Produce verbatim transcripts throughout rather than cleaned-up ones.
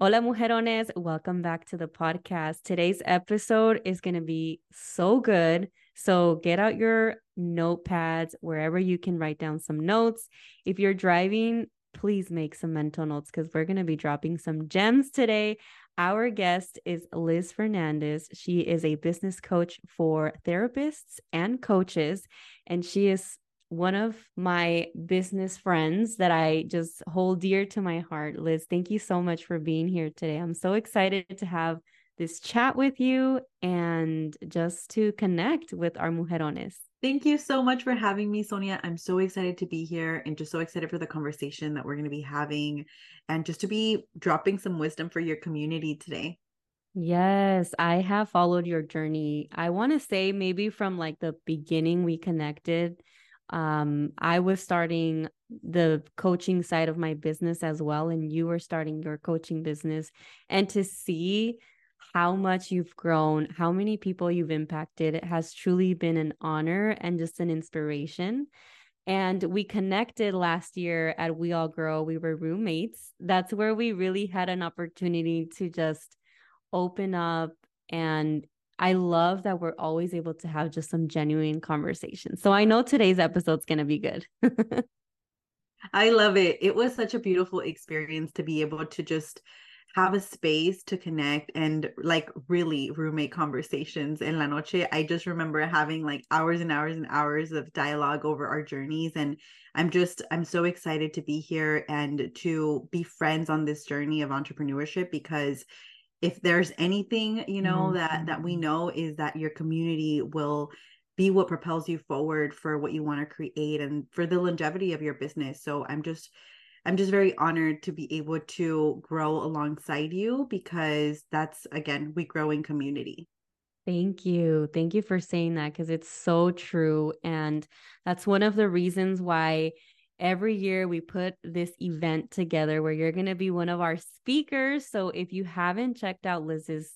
Hola, Mujerones. Welcome back to the podcast. Today's episode is going to be so good. So get out your notepads, wherever you can write down some notes. If you're driving, please make some mental notes because we're going to be dropping some gems today. Our guest is Liz Fernandez. She is a business coach for therapists and coaches, and she is one of my business friends that I just hold dear to my heart. Liz, thank you so much for being here today. I'm so excited to have this chat with you and just to connect with our Mujerones. Thank you so much for having me, Sonia. I'm so excited to be here and just so excited for the conversation that we're going to be having and just to be dropping some wisdom for your community today. Yes, I have followed your journey. I want to say maybe from like the beginning we connected. Um, I was starting the coaching side of my business as well, and you were starting your coaching business, and to see how much you've grown, how many people you've impacted, it has truly been an honor and just an inspiration. And we connected last year at We All Grow. We were roommates. That's where we really had an opportunity to just open up, and I love that we're always able to have just some genuine conversations. So I know today's episode's going to be good. I love it. It was such a beautiful experience to be able to just have a space to connect and like really roommate conversations. En la noche, I just remember having like hours and hours and hours of dialogue over our journeys. And I'm just, I'm so excited to be here and to be friends on this journey of entrepreneurship, because if there's anything, you know, mm-hmm. that, that we know is that your community will be what propels you forward for what you want to create and for the longevity of your business. So I'm just, I'm just very honored to be able to grow alongside you, because that's, again, we grow in community. Thank you. Thank you for saying that, because it's so true. And that's one of the reasons why every year we put this event together where you're going to be one of our speakers. So if you haven't checked out Liz's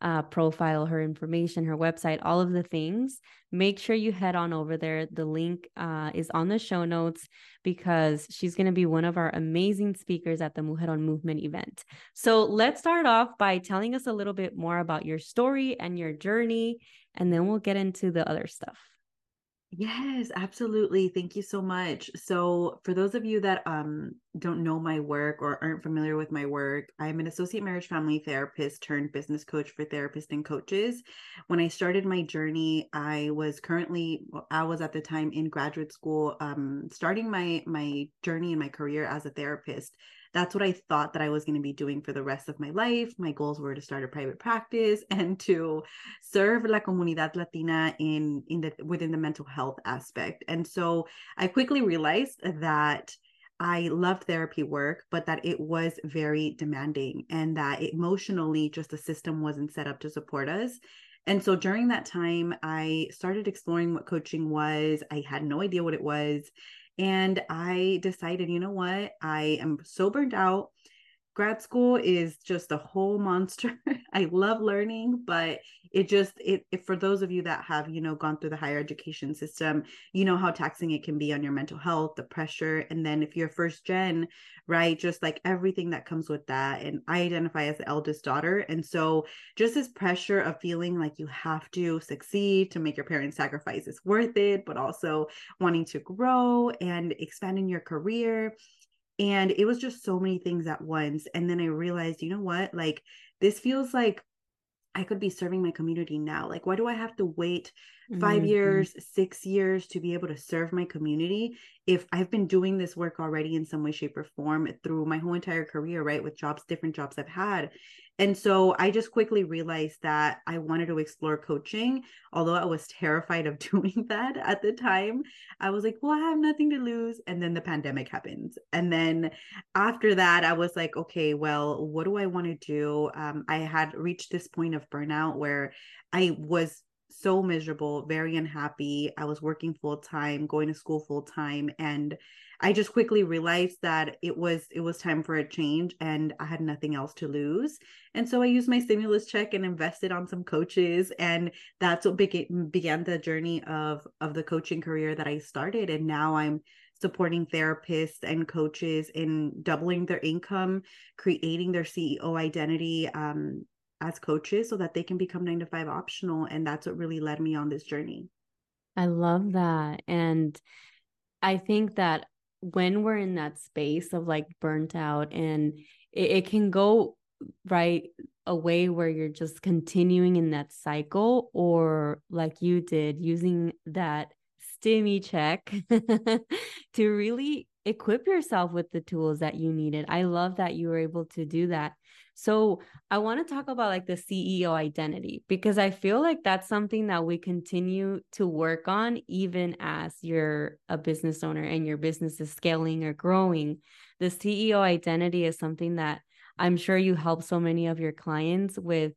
uh, profile, her information, her website, all of the things, make sure you head on over there. The link uh, is on the show notes, because she's going to be one of our amazing speakers at the Mujerón Movement event. So let's start off by telling us a little bit more about your story and your journey, and then we'll get into the other stuff. Yes, absolutely. Thank you so much. So for those of you that um don't know my work or aren't familiar with my work, I'm an associate marriage family therapist turned business coach for therapists and coaches. When I started my journey, I was currently, I was at the time in graduate school, um, starting my my journey and my career as a therapist. That's what I thought that I was going to be doing for the rest of my life. My goals were to start a private practice and to serve la comunidad Latina in, in the, within the mental health aspect. And so I quickly realized that I loved therapy work, but that it was very demanding and that emotionally just the system wasn't set up to support us. And so during that time, I started exploring what coaching was. I had no idea what it was. And I decided, you know what, I am so burnt out. Grad school is just a whole monster. I love learning, but it just, it, it, for those of you that have, you know, gone through the higher education system, you know how taxing it can be on your mental health, the pressure. And then if you're first gen, right, just like everything that comes with that. And I identify as the eldest daughter. And so just this pressure of feeling like you have to succeed to make your parents' sacrifices worth it, but also wanting to grow and expand in your career. And it was just so many things at once. And then I realized, you know what, like this feels like I could be serving my community now. Like, why do I have to wait five mm-hmm. years, six years to be able to serve my community. If I've been doing this work already in some way, shape, or form through my whole entire career, right? With jobs, different jobs I've had. And so I just quickly realized that I wanted to explore coaching. Although I was terrified of doing that at the time, I was like, well, I have nothing to lose. And then the pandemic happened. And then after that, I was like, okay, well, what do I want to do? Um, I had reached this point of burnout where I was so miserable, very unhappy. I was working full time, going to school full time. And I just quickly realized that it was, it was time for a change and I had nothing else to lose. And so I used my stimulus check and invested on some coaches. And that's what began, began the journey of, of the coaching career that I started. And now I'm supporting therapists and coaches in doubling their income, creating their C E O identity, um, as coaches so that they can become nine to five optional. And that's what really led me on this journey. I love that. And I think that when we're in that space of like burnt out, and it, it can go right away where you're just continuing in that cycle, or like you did, using that stimmy check to really equip yourself with the tools that you needed. I love that you were able to do that. So I want to talk about like the C E O identity, because I feel like that's something that we continue to work on, even as you're a business owner and your business is scaling or growing. The C E O identity is something that I'm sure you help so many of your clients with,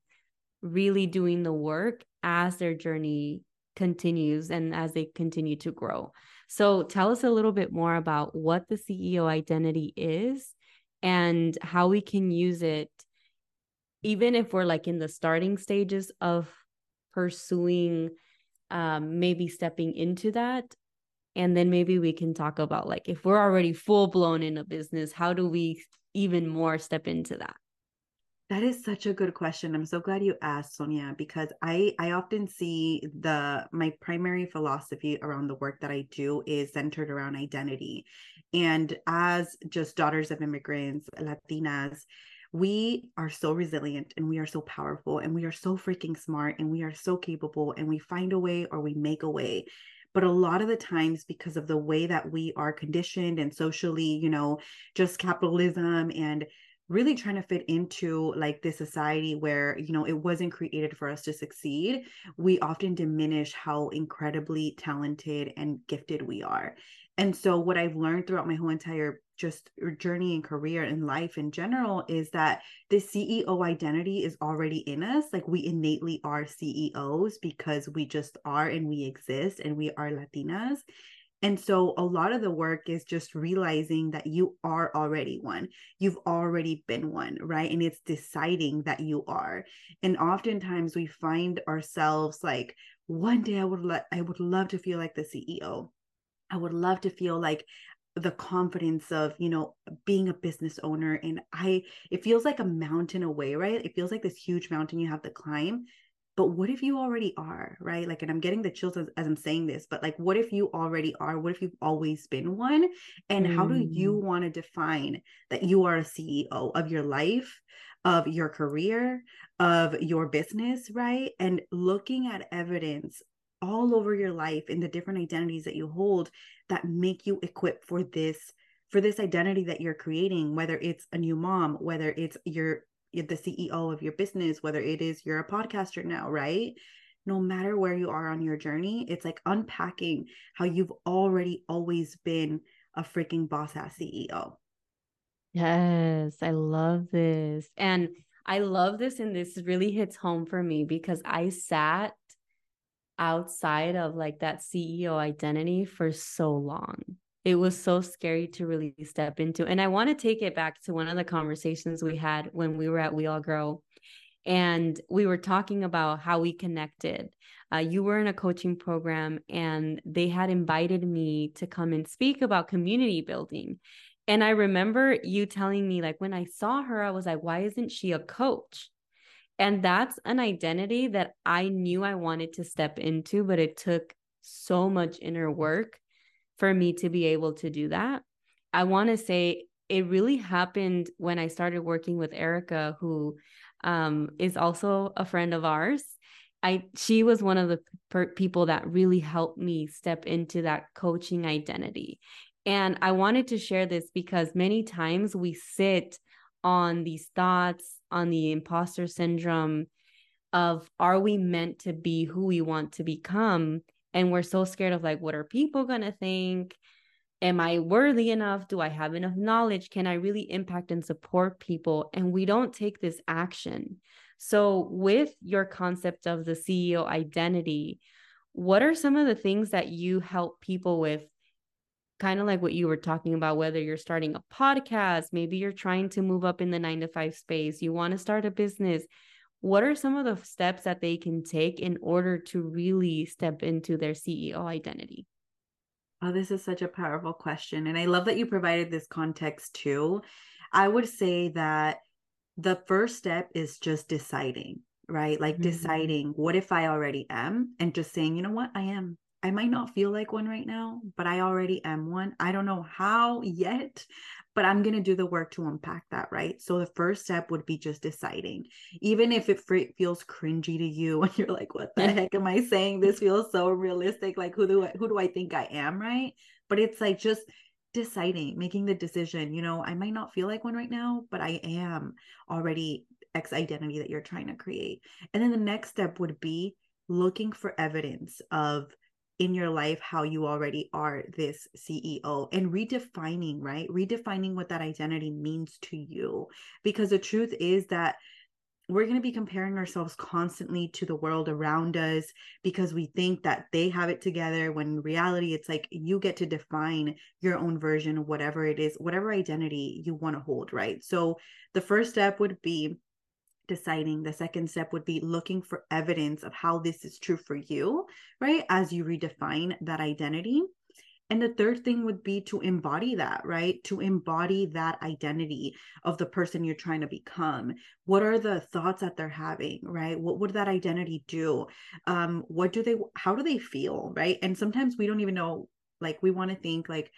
really doing the work as their journey continues and as they continue to grow. So tell us a little bit more about what the C E O identity is and how we can use it, even if we're like in the starting stages of pursuing, um, maybe stepping into that. And then maybe we can talk about like, if we're already full blown in a business, how do we even more step into that? That is such a good question. I'm so glad you asked, Sonia, because I, I often see the my primary philosophy around the work that I do is centered around identity. And as just daughters of immigrants, Latinas, we are so resilient and we are so powerful and we are so freaking smart and we are so capable and we find a way or we make a way. But a lot of the times, because of the way that we are conditioned and socially, you know, just capitalism and really trying to fit into like this society where, you know, it wasn't created for us to succeed, we often diminish how incredibly talented and gifted we are. And so what I've learned throughout my whole entire just journey and career and life in general is that the C E O identity is already in us. Like, we innately are C E Os because we just are and we exist and we are Latinas. And so a lot of the work is just realizing that you are already one. You've already been one, right? And it's deciding that you are. And oftentimes we find ourselves like, one day I would lo- I would love to feel like the C E O. I would love to feel like the confidence of, you know, being a business owner. And I, it feels like a mountain away, right? It feels like this huge mountain you have to climb. But what if you already are, right? Like, and I'm getting the chills as, as I'm saying this, but like, what if you already are? What if you've always been one? And mm. how do you want to define that you are a C E O of your life, of your career, of your business, right? And looking at evidence all over your life in the different identities that you hold that make you equipped for this, for this identity that you're creating, whether it's a new mom, whether it's your the C E O of your business, whether it is you're a podcaster now, right? No matter where you are on your journey, it's like unpacking how you've already always been a freaking boss ass C E O. Yes, I love this. And I love this. And this really hits home for me because I sat outside of like that C E O identity for so long. It was so scary to really step into. And I want to take it back to one of the conversations we had when we were at We All Grow. And we were talking about how we connected. Uh, you were in a coaching program and they had invited me to come and speak about community building. And I remember you telling me, like, when I saw her, I was like, why isn't she a coach? And that's an identity that I knew I wanted to step into, but it took so much inner work for me to be able to do that. I want to say it really happened when I started working with Erica, who um, is also a friend of ours. I she was one of the per- people that really helped me step into that coaching identity. And I wanted to share this because many times we sit on these thoughts, on the imposter syndrome of, are we meant to be who we want to become? And we're so scared of like, what are people going to think? Am I worthy enough? Do I have enough knowledge? Can I really impact and support people? And we don't take this action. So with your concept of the C E O identity, what are some of the things that you help people with? Kind of like what you were talking about, whether you're starting a podcast, maybe you're trying to move up in the nine to five space, you want to start a business. What are some of the steps that they can take in order to really step into their C E O identity? Oh, this is such a powerful question. And I love that you provided this context too. I would say that the first step is just deciding, right? Like mm-hmm. deciding, what if I already am? And just saying, you know what, I am. I might not feel like one right now, but I already am one. I don't know how yet, but I'm going to do the work to unpack that, right? So the first step would be just deciding, even if it feels cringy to you and you're like, what the heck am I saying? This feels so realistic. Like, who do I, who do I think I am, right? But it's like just deciding, making the decision, you know, I might not feel like one right now, but I am already X identity that you're trying to create. And then the next step would be looking for evidence of in your life, how you already are this C E O and redefining, right? Redefining what that identity means to you. Because the truth is that we're going to be comparing ourselves constantly to the world around us because we think that they have it together. When in reality, it's like you get to define your own version of whatever it is, whatever identity you want to hold, right? So the first step would be deciding. The second step would be looking for evidence of how this is true for you, right? As you redefine that identity. And the third thing would be to embody that, right? To embody that identity of the person you're trying to become. What are the thoughts that they're having, right? What would that identity do? Um, what do they, how do they feel, right? And sometimes we don't even know, like we want to think like,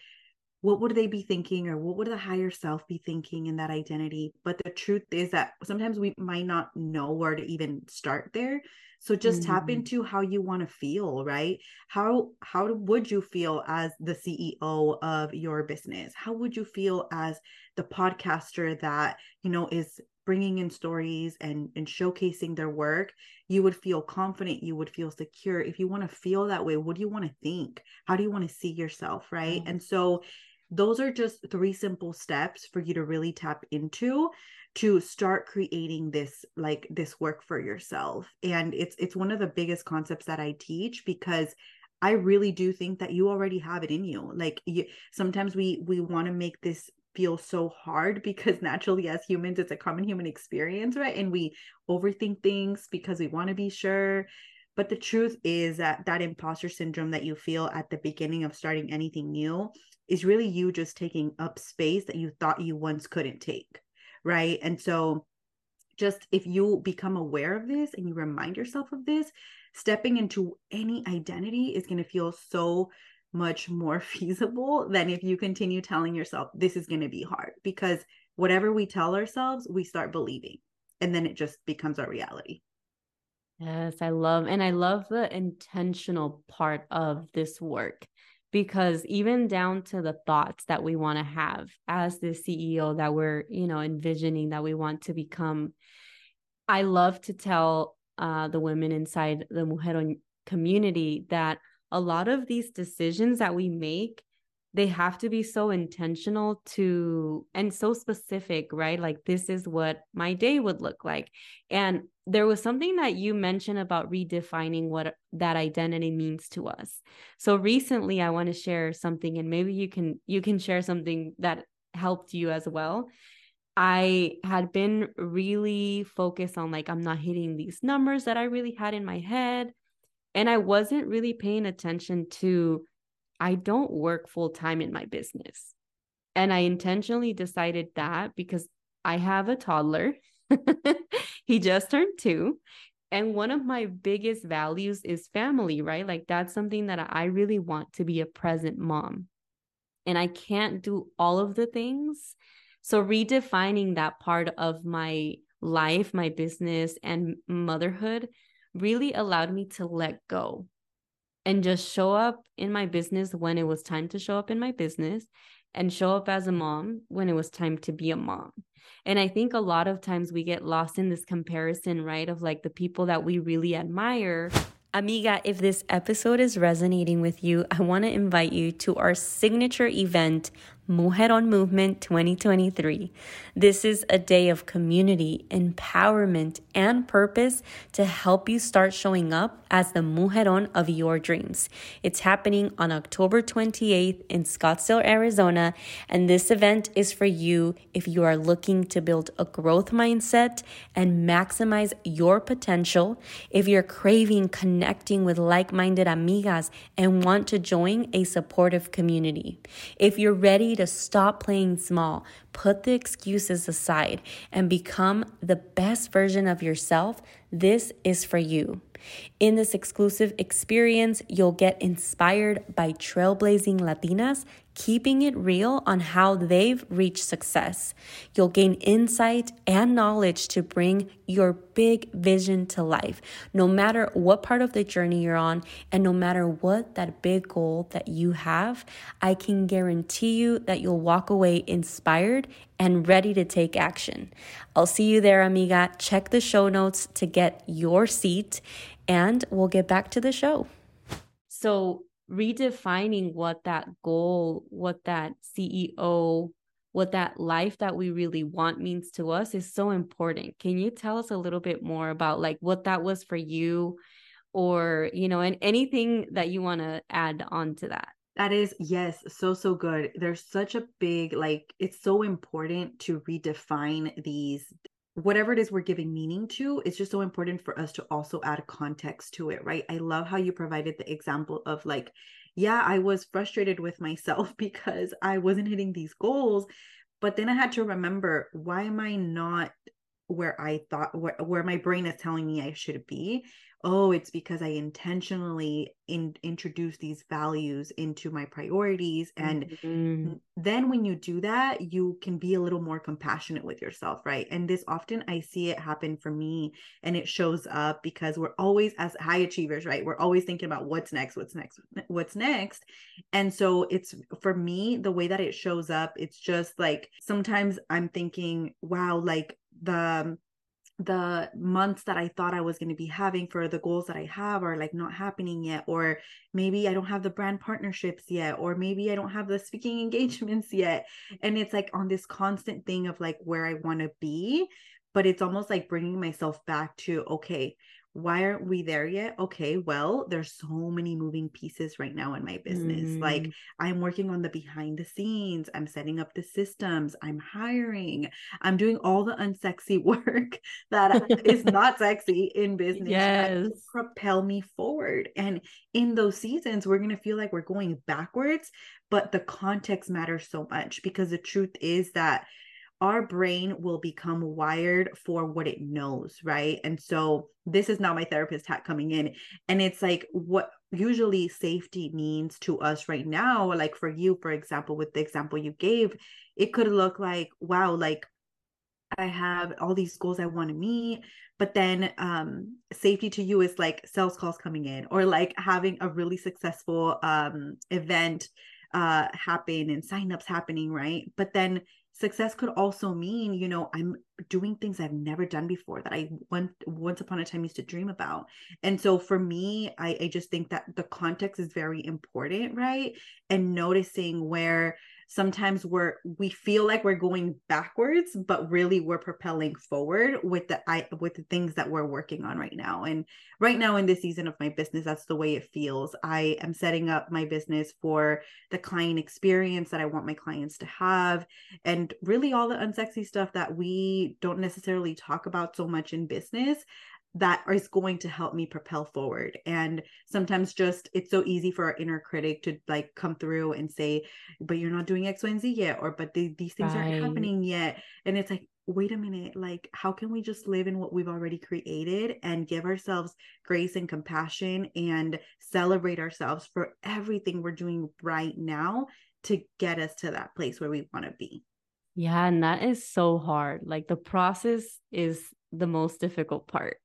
what would they be thinking or what would the higher self be thinking in that identity? But the truth is that sometimes we might not know where to even start there. So just mm. tap into how you want to feel, right? How, how would you feel as the C E O of your business? How would you feel as the podcaster that, you know, is bringing in stories and, and showcasing their work? You would feel confident. You would feel secure. If you want to feel that way, what do you want to think? How do you want to see yourself? Right. Mm. And so those are just three simple steps for you to really tap into to start creating this, like this work for yourself. And it's, it's one of the biggest concepts that I teach because I really do think that you already have it in you. Like you, sometimes we, we want to make this feel so hard because naturally as humans, it's a common human experience, right? And we overthink things because we want to be sure. But the truth is that that imposter syndrome that you feel at the beginning of starting anything new is really you just taking up space that you thought you once couldn't take, right? And so just if you become aware of this and you remind yourself of this, stepping into any identity is going to feel so much more feasible than if you continue telling yourself this is going to be hard, because whatever we tell ourselves, we start believing and then it just becomes our reality. Yes, I love, and I love the intentional part of this work, because even down to the thoughts that we want to have as the C E O that we're, you know, envisioning that we want to become. I love to tell uh, the women inside the Mujerón community that a lot of these decisions that we make, they have to be so intentional to, and so specific, right? Like this is what my day would look like. And there was something that you mentioned about redefining what that identity means to us. So recently I want to share something, and maybe you can, you can share something that helped you as well. I had been really focused on like, I'm not hitting these numbers that I really had in my head. And I wasn't really paying attention to, I don't work full time in my business. And I intentionally decided that because I have a toddler. He just turned two. And one of my biggest values is family, right? Like that's something that I really want to be a present mom. And I can't do all of the things. So redefining that part of my life, my business, and motherhood really allowed me to let go and just show up in my business when it was time to show up in my business, and show up as a mom when it was time to be a mom. And I think a lot of times we get lost in this comparison, right? Of like the people that we really admire. Amiga, if this episode is resonating with you, I want to invite you to our signature event, Mujerón Movement twenty twenty-three. This is a day of community, empowerment, and purpose to help you start showing up as the Mujerón of your dreams. It's happening on October twenty-eighth in Scottsdale, Arizona, and this event is for you if you are looking to build a growth mindset and maximize your potential, if you're craving connecting with like-minded amigas and want to join a supportive community, if you're ready to stop playing small, put the excuses aside, and become the best version of yourself, this is for you. In this exclusive experience, you'll get inspired by trailblazing Latinas, keeping it real on how they've reached success. You'll gain insight and knowledge to bring your big vision to life, no matter what part of the journey you're on, and no matter what that big goal that you have, I can guarantee you that you'll walk away inspired and ready to take action. I'll see you there, amiga. Check the show notes to get your seat, and we'll get back to the show. So redefining what that goal, what that C E O, what that life that we really want means to us is so important. Can you tell us a little bit more about like what that was for you, or, you know, and anything that you want to add on to that? That is, yes, so, so good. There's such a big, like, it's so important to redefine these, whatever it is we're giving meaning to. It's just so important for us to also add context to it, right? I love how you provided the example of like, yeah, I was frustrated with myself because I wasn't hitting these goals, but then I had to remember, why am I not where I thought, where, where my brain is telling me I should be? Oh, it's because I intentionally in, introduced these values into my priorities. And mm-hmm. then when you do that, you can be a little more compassionate with yourself, right? And this often, I see it happen for me, and it shows up because we're always, as high achievers, right? We're always thinking about what's next, what's next, what's next. And so it's, for me, the way that it shows up, it's just like, sometimes I'm thinking, wow, like the the months that I thought I was going to be having for the goals that I have are like not happening yet, or maybe I don't have the brand partnerships yet, or maybe I don't have the speaking engagements yet. And it's like on this constant thing of like where I want to be, but it's almost like bringing myself back to, okay, why aren't we there yet? Okay, well, there's so many moving pieces right now in my business. Mm. Like I'm working on the behind the scenes, I'm setting up the systems, I'm hiring, I'm doing all the unsexy work that is not sexy in business. Yes. To propel me forward. And in those seasons, we're going to feel like we're going backwards, but the context matters so much, because the truth is that our brain will become wired for what it knows, right? And so this is now my therapist hat coming in. And it's like what usually safety means to us right now, like for you, for example, with the example you gave, it could look like, wow, like I have all these goals I want to meet, but then um, safety to you is like sales calls coming in, or like having a really successful um, event uh, happen and signups happening, right? But then success could also mean, you know, I'm doing things I've never done before that I once, once upon a time used to dream about. And so for me, I, I just think that the context is very important, right? And noticing where sometimes we're, we feel like we're going backwards, but really we're propelling forward with the, I, with the things that we're working on right now. And right now in this season of my business, that's the way it feels. I am setting up my business for the client experience that I want my clients to have, and really all the unsexy stuff that we don't necessarily talk about so much in business that is going to help me propel forward. And sometimes just, it's so easy for our inner critic to like come through and say, but you're not doing X, Y, and Z yet, or, but the, these things right. aren't happening yet. And it's like, wait a minute, like, how can we just live in what we've already created and give ourselves grace and compassion and celebrate ourselves for everything we're doing right now to get us to that place where we want to be. Yeah. And that is so hard. Like the process is the most difficult part.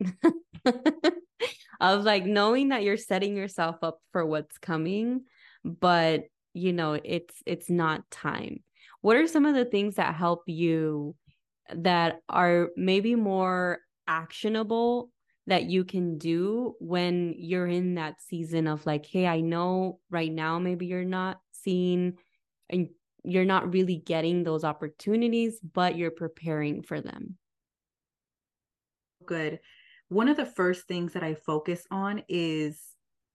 of like knowing that you're setting yourself up for what's coming, but you know, it's, it's not time. What are some of the things that help you that are maybe more actionable that you can do when you're in that season of like, hey, I know right now, maybe you're not seeing and you're not really getting those opportunities, but you're preparing for them? Good. One of the first things that I focus on is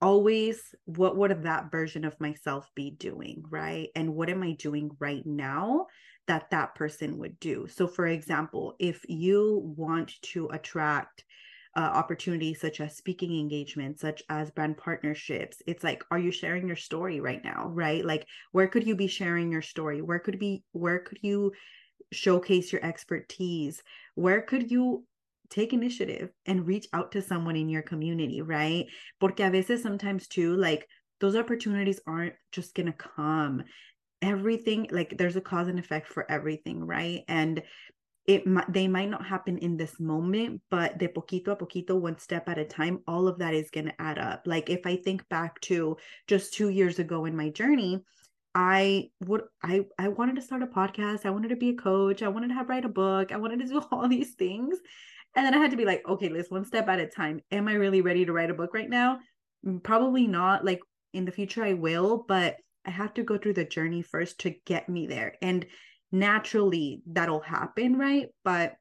always, what would that version of myself be doing, right? And what am I doing right now that that person would do? So for example, if you want to attract uh, opportunities such as speaking engagements, such as brand partnerships, it's like, are you sharing your story right now, right? Like, where could you be sharing your story? Where could be, where could you showcase your expertise? Where could you take initiative and reach out to someone in your community, right? Porque a veces sometimes too, like those opportunities aren't just going to come. Everything, like there's a cause and effect for everything, right? And it they might not happen in this moment, but de poquito a poquito, one step at a time, all of that is going to add up. Like if I think back to just two years ago in my journey, I would, I, I wanted to start a podcast. I wanted to be a coach. I wanted to have, write a book. I wanted to do all these things. And then I had to be like, okay, Liz, one step at a time. Am I really ready to write a book right now? Probably not. Like in the future, I will, but I have to go through the journey first to get me there. And naturally that'll happen, right? But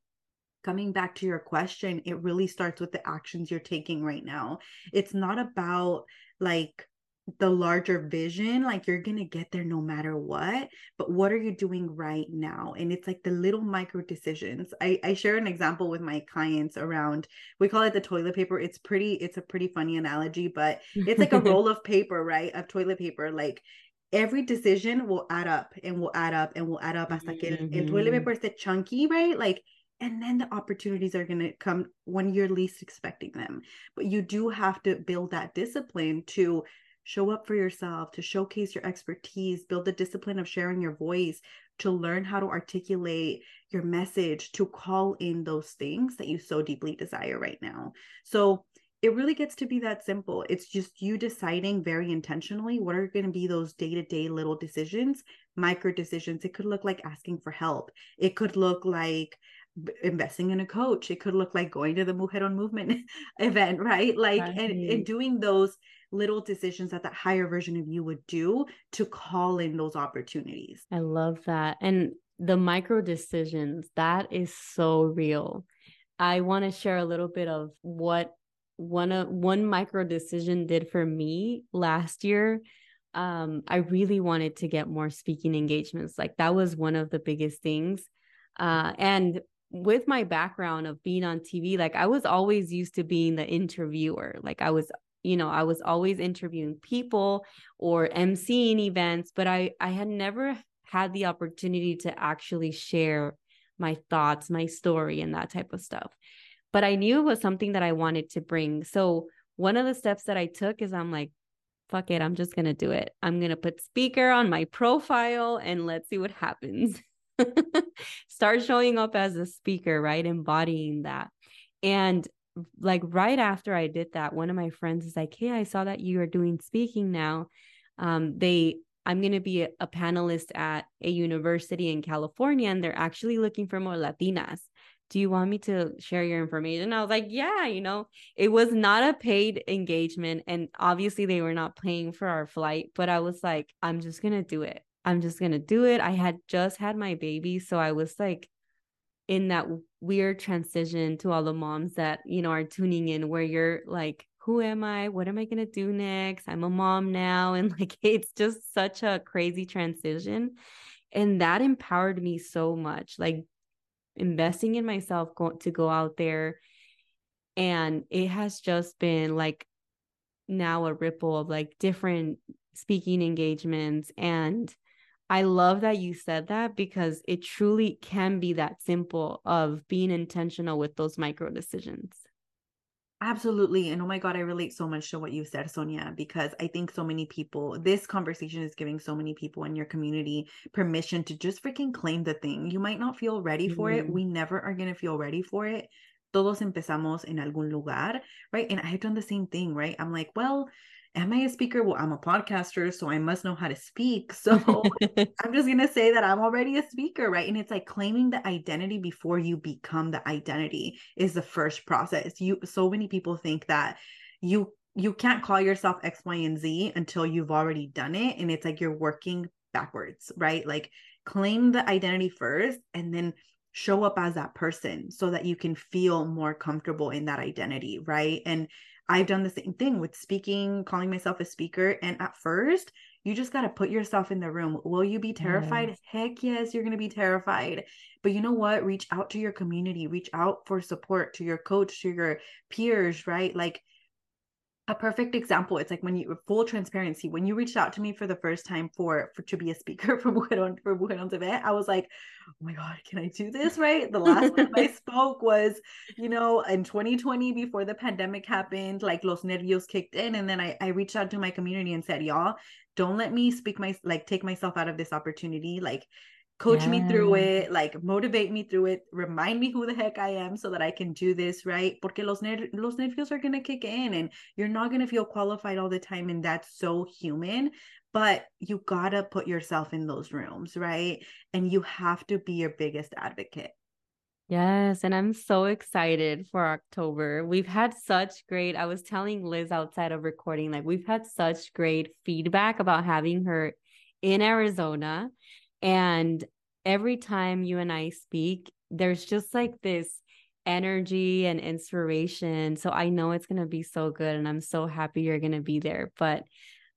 coming back to your question, it really starts with the actions you're taking right now. It's not about like the larger vision, like you're going to get there no matter what, but what are you doing right now? And it's like the little micro decisions. I, I share an example with my clients around, we call it the toilet paper. It's pretty, it's a pretty funny analogy, but it's like a roll of paper, right? Of toilet paper. Like every decision will add up and will add up and will add up hasta que mm-hmm. el toilet paper esté chunky, right? Like, and then the opportunities are going to come when you're least expecting them, but you do have to build that discipline to show up for yourself, to showcase your expertise, build the discipline of sharing your voice, to learn how to articulate your message, to call in those things that you so deeply desire right now. So it really gets to be that simple. It's just you deciding very intentionally what are going to be those day-to-day little decisions, micro decisions. It could look like asking for help. It could look like investing in a coach. It could look like going to the Mujerón Movement event, right? Like, right. And, and doing those little decisions that that higher version of you would do to call in those opportunities. I love that. And the micro decisions, that is so real. I want to share a little bit of what one, uh, one micro decision did for me last year. Um, I really wanted to get more speaking engagements. Like that was one of the biggest things. Uh, and with my background of being on T V, like I was always used to being the interviewer. Like I was You know, I was always interviewing people or emceeing events, but I, I had never had the opportunity to actually share my thoughts, my story, and that type of stuff. But I knew it was something that I wanted to bring. So one of the steps that I took is I'm like, fuck it, I'm just going to do it. I'm going to put speaker on my profile and let's see what happens. Start showing up as a speaker, right? Embodying that. And like right after I did that, one of my friends is like, hey, I saw that you are doing speaking now. Um, they, I'm going to be a, a panelist at a university in California, and they're actually looking for more Latinas. Do you want me to share your information? I was like, yeah, you know, it was not a paid engagement. And obviously they were not paying for our flight, but I was like, I'm just going to do it. I'm just going to do it. I had just had my baby. So I was like, in that weird transition to all the moms that, you know, are tuning in where you're like, who am I? What am I going to do next? I'm a mom now. And like, it's just such a crazy transition. And that empowered me so much, like investing in myself to go out there. And it has just been like now a ripple of like different speaking engagements. And I love that you said that, because it truly can be that simple of being intentional with those micro decisions. Absolutely. And oh my God, I relate so much to what you said, Sonia, because I think so many people, this conversation is giving so many people in your community permission to just freaking claim the thing. You might not feel ready for mm-hmm. it. We never are going to feel ready for it. todos empezamos en algún lugar, right? And I've done the same thing, right? I'm like, well, am I a speaker? Well, I'm a podcaster, so I must know how to speak. So I'm just going to say that I'm already a speaker, right? And it's like claiming the identity before you become the identity is the first process. You, so many people think that you, you can't call yourself X, Y, and Z until you've already done it. And it's like, you're working backwards, right? Like claim the identity first and then show up as that person so that you can feel more comfortable in that identity, right? And I've done the same thing with speaking, calling myself a speaker. And at first, you just got to put yourself in the room. Will you be terrified? Yes. Heck yes, you're going to be terrified. But you know what? Reach out to your community, reach out for support to your coach, to your peers, right? Like a perfect example. It's like when you, full transparency, when you reached out to me for the first time for, for to be a speaker for Mujerón, for Mujerón T V, I was like, oh my God, can I do this? Right. The last time I spoke was, you know, in twenty twenty before the pandemic happened, like los nervios kicked in. And then I, I reached out to my community and said, y'all, don't let me speak my, like take myself out of this opportunity. Like coach yeah. me through it, like motivate me through it, remind me who the heck I am so that I can do this, right? Porque los, ner- los nervios are going to kick in and you're not going to feel qualified all the time. And that's so human, but you got to put yourself in those rooms, right? And you have to be your biggest advocate. Yes. And I'm so excited for October. We've had such great, I was telling Liz outside of recording, like we've had such great feedback about having her in Arizona. And every time you and I speak, there's just like this energy and inspiration. So I know it's going to be so good and I'm so happy you're going to be there. But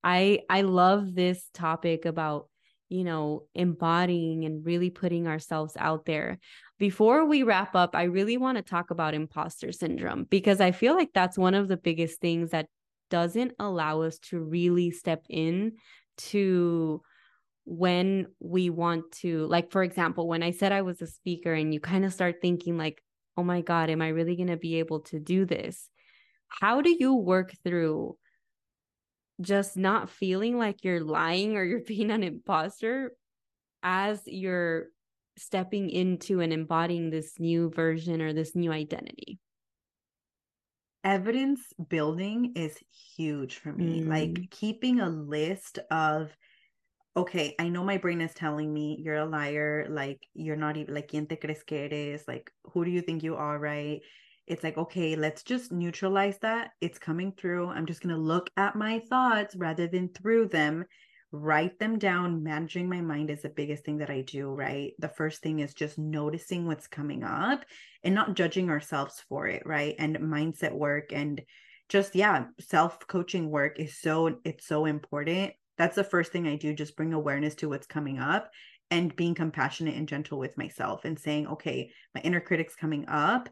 I I love this topic about, you know, embodying and really putting ourselves out there. Before we wrap up, I really want to talk about imposter syndrome, because I feel like that's one of the biggest things that doesn't allow us to really step in to when we want to, like, for example, when I said I was a speaker and you kind of start thinking like, oh my God, am I really going to be able to do this? How do you work through just not feeling like you're lying or you're being an imposter as you're stepping into and embodying this new version or this new identity? Evidence building is huge for me. Mm. Like keeping a list of, okay, I know my brain is telling me you're a liar. Like you're not even like, ¿quién te crees que eres? Like, who do you think you are? Right. It's like, okay, let's just neutralize that. It's coming through. I'm just going to look at my thoughts rather than through them, write them down. Managing my mind is the biggest thing that I do, right? The first thing is just noticing what's coming up and not judging ourselves for it. Right. And mindset work and just, yeah, self-coaching work is so, it's so important. That's the first thing I do, just bring awareness to what's coming up and being compassionate and gentle with myself and saying, okay, my inner critic's coming up.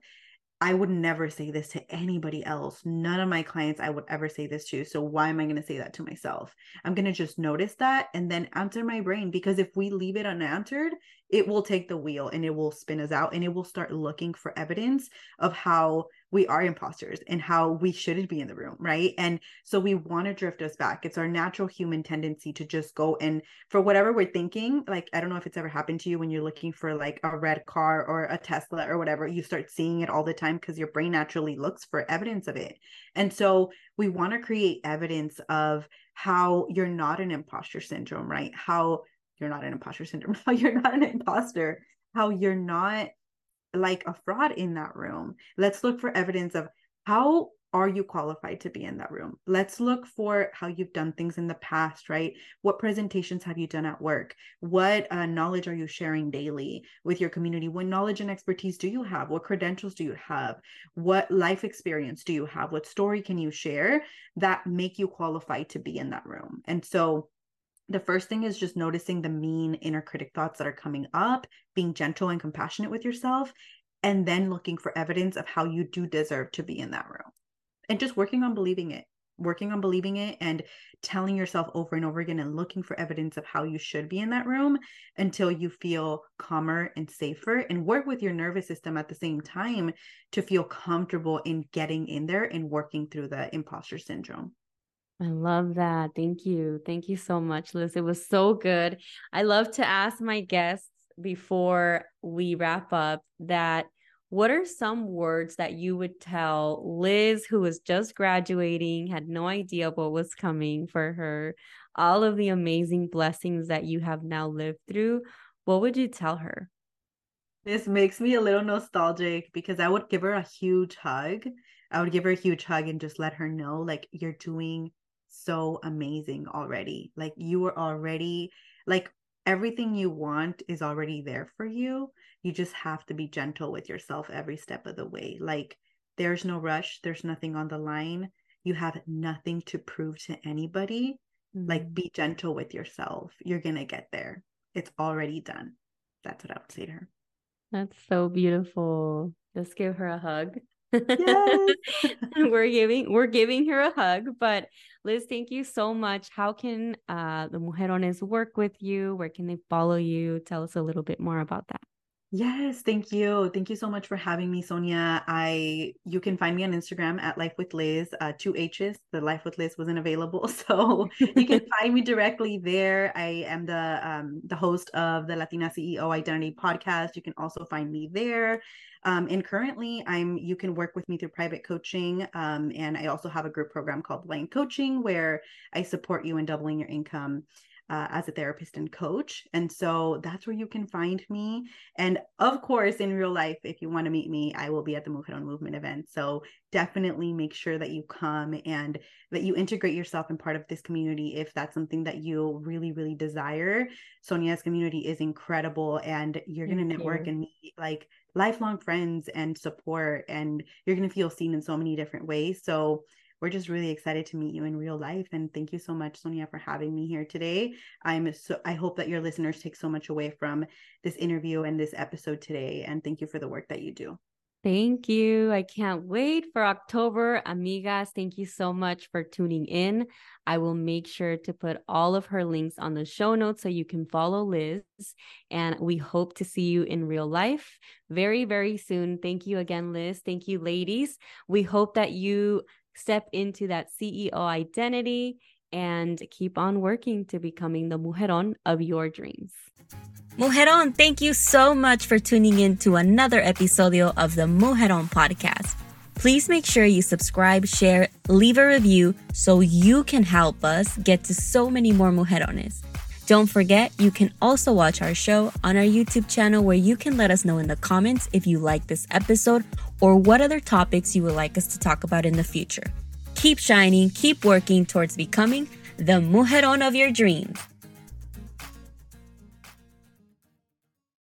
I would never say this to anybody else. None of my clients I would ever say this to. So why am I going to say that to myself? I'm going to just notice that and then answer my brain, because if we leave it unanswered, it will take the wheel and it will spin us out and it will start looking for evidence of how we are imposters and how we shouldn't be in the room, right? And so we want to drift us back. It's our natural human tendency to just go and for whatever we're thinking, like, I don't know if it's ever happened to you when you're looking for like a red car or a Tesla or whatever, you start seeing it all the time because your brain naturally looks for evidence of it. And so we want to create evidence of how you're not an imposter syndrome, right? How you're not an imposter syndrome, how you're not an imposter, how you're not like a fraud in that room. Let's look for evidence of how are you qualified to be in that room. Let's look for how you've done things in the past, right? What presentations have you done at work? What uh, knowledge are you sharing daily with your community? What knowledge and expertise do you have? What credentials do you have? What life experience do you have? What story can you share that make you qualified to be in that room? And so the first thing is just noticing the mean inner critic thoughts that are coming up, being gentle and compassionate with yourself, and then looking for evidence of how you do deserve to be in that room. And just working on believing it, working on believing it and telling yourself over and over again and looking for evidence of how you should be in that room until you feel calmer and safer, and work with your nervous system at the same time to feel comfortable in getting in there and working through the imposter syndrome. I love that. Thank you. Thank you so much, Liz. It was so good. I love to ask my guests before we wrap up that what are some words that you would tell Liz, who was just graduating, had no idea what was coming for her, all of the amazing blessings that you have now lived through? What would you tell her? This makes me a little nostalgic because I would give her a huge hug. I would give her a huge hug and just let her know, like, you're doing so amazing already. Like, you are already, like, everything you want is already there for you. You just have to be gentle with yourself every step of the way. Like, there's no rush. There's nothing on the line. You have nothing to prove to anybody. Mm-hmm. Like, be gentle with yourself. You're going to get there. It's already done. That's what I would say to her. That's so beautiful. Just give her a hug. Yes. we're giving we're giving her a hug. But Liz, thank you so much. How can uh, the Mujerones work with you? Where can they follow you? Tell us a little bit more about that. Yes, thank you. Thank you so much for having me, Sonia. I you can find me on Instagram at Life with Liz, uh, two H's. The Life with Liz wasn't available, so you can find me directly there. I am the um, the host of the Latina C E O Identity podcast. You can also find me there. Um, and currently, I'm you can work with me through private coaching, um, and I also have a group program called Blind Coaching, where I support you in doubling your income. Uh, as a therapist and coach. And so that's where you can find me. And of course, in real life, if you want to meet me, I will be at the Mujerón Movement event. So definitely make sure that you come and that you integrate yourself in part of this community if that's something that you really, really desire. Sonia's community is incredible, and you're going to network you. and meet like lifelong friends and support, and you're going to feel seen in so many different ways. So we're just really excited to meet you in real life. And thank you so much, Sonia, for having me here today. I'm so, I hope that your listeners take so much away from this interview and this episode today. And thank you for the work that you do. Thank you. I can't wait for October. Amigas, thank you so much for tuning in. I will make sure to put all of her links on the show notes so you can follow Liz. And we hope to see you in real life very, very soon. Thank you again, Liz. Thank you, ladies. We hope that you step into that C E O identity and keep on working to becoming the Mujerón of your dreams. Mujerón, thank you so much for tuning in to another episodio of the Mujerón podcast. Please make sure you subscribe, share, leave a review so you can help us get to so many more Mujerones. Don't forget, you can also watch our show on our YouTube channel, where you can let us know in the comments if you like this episode or what other topics you would like us to talk about in the future. Keep shining, keep working towards becoming the Mujerón of your dreams.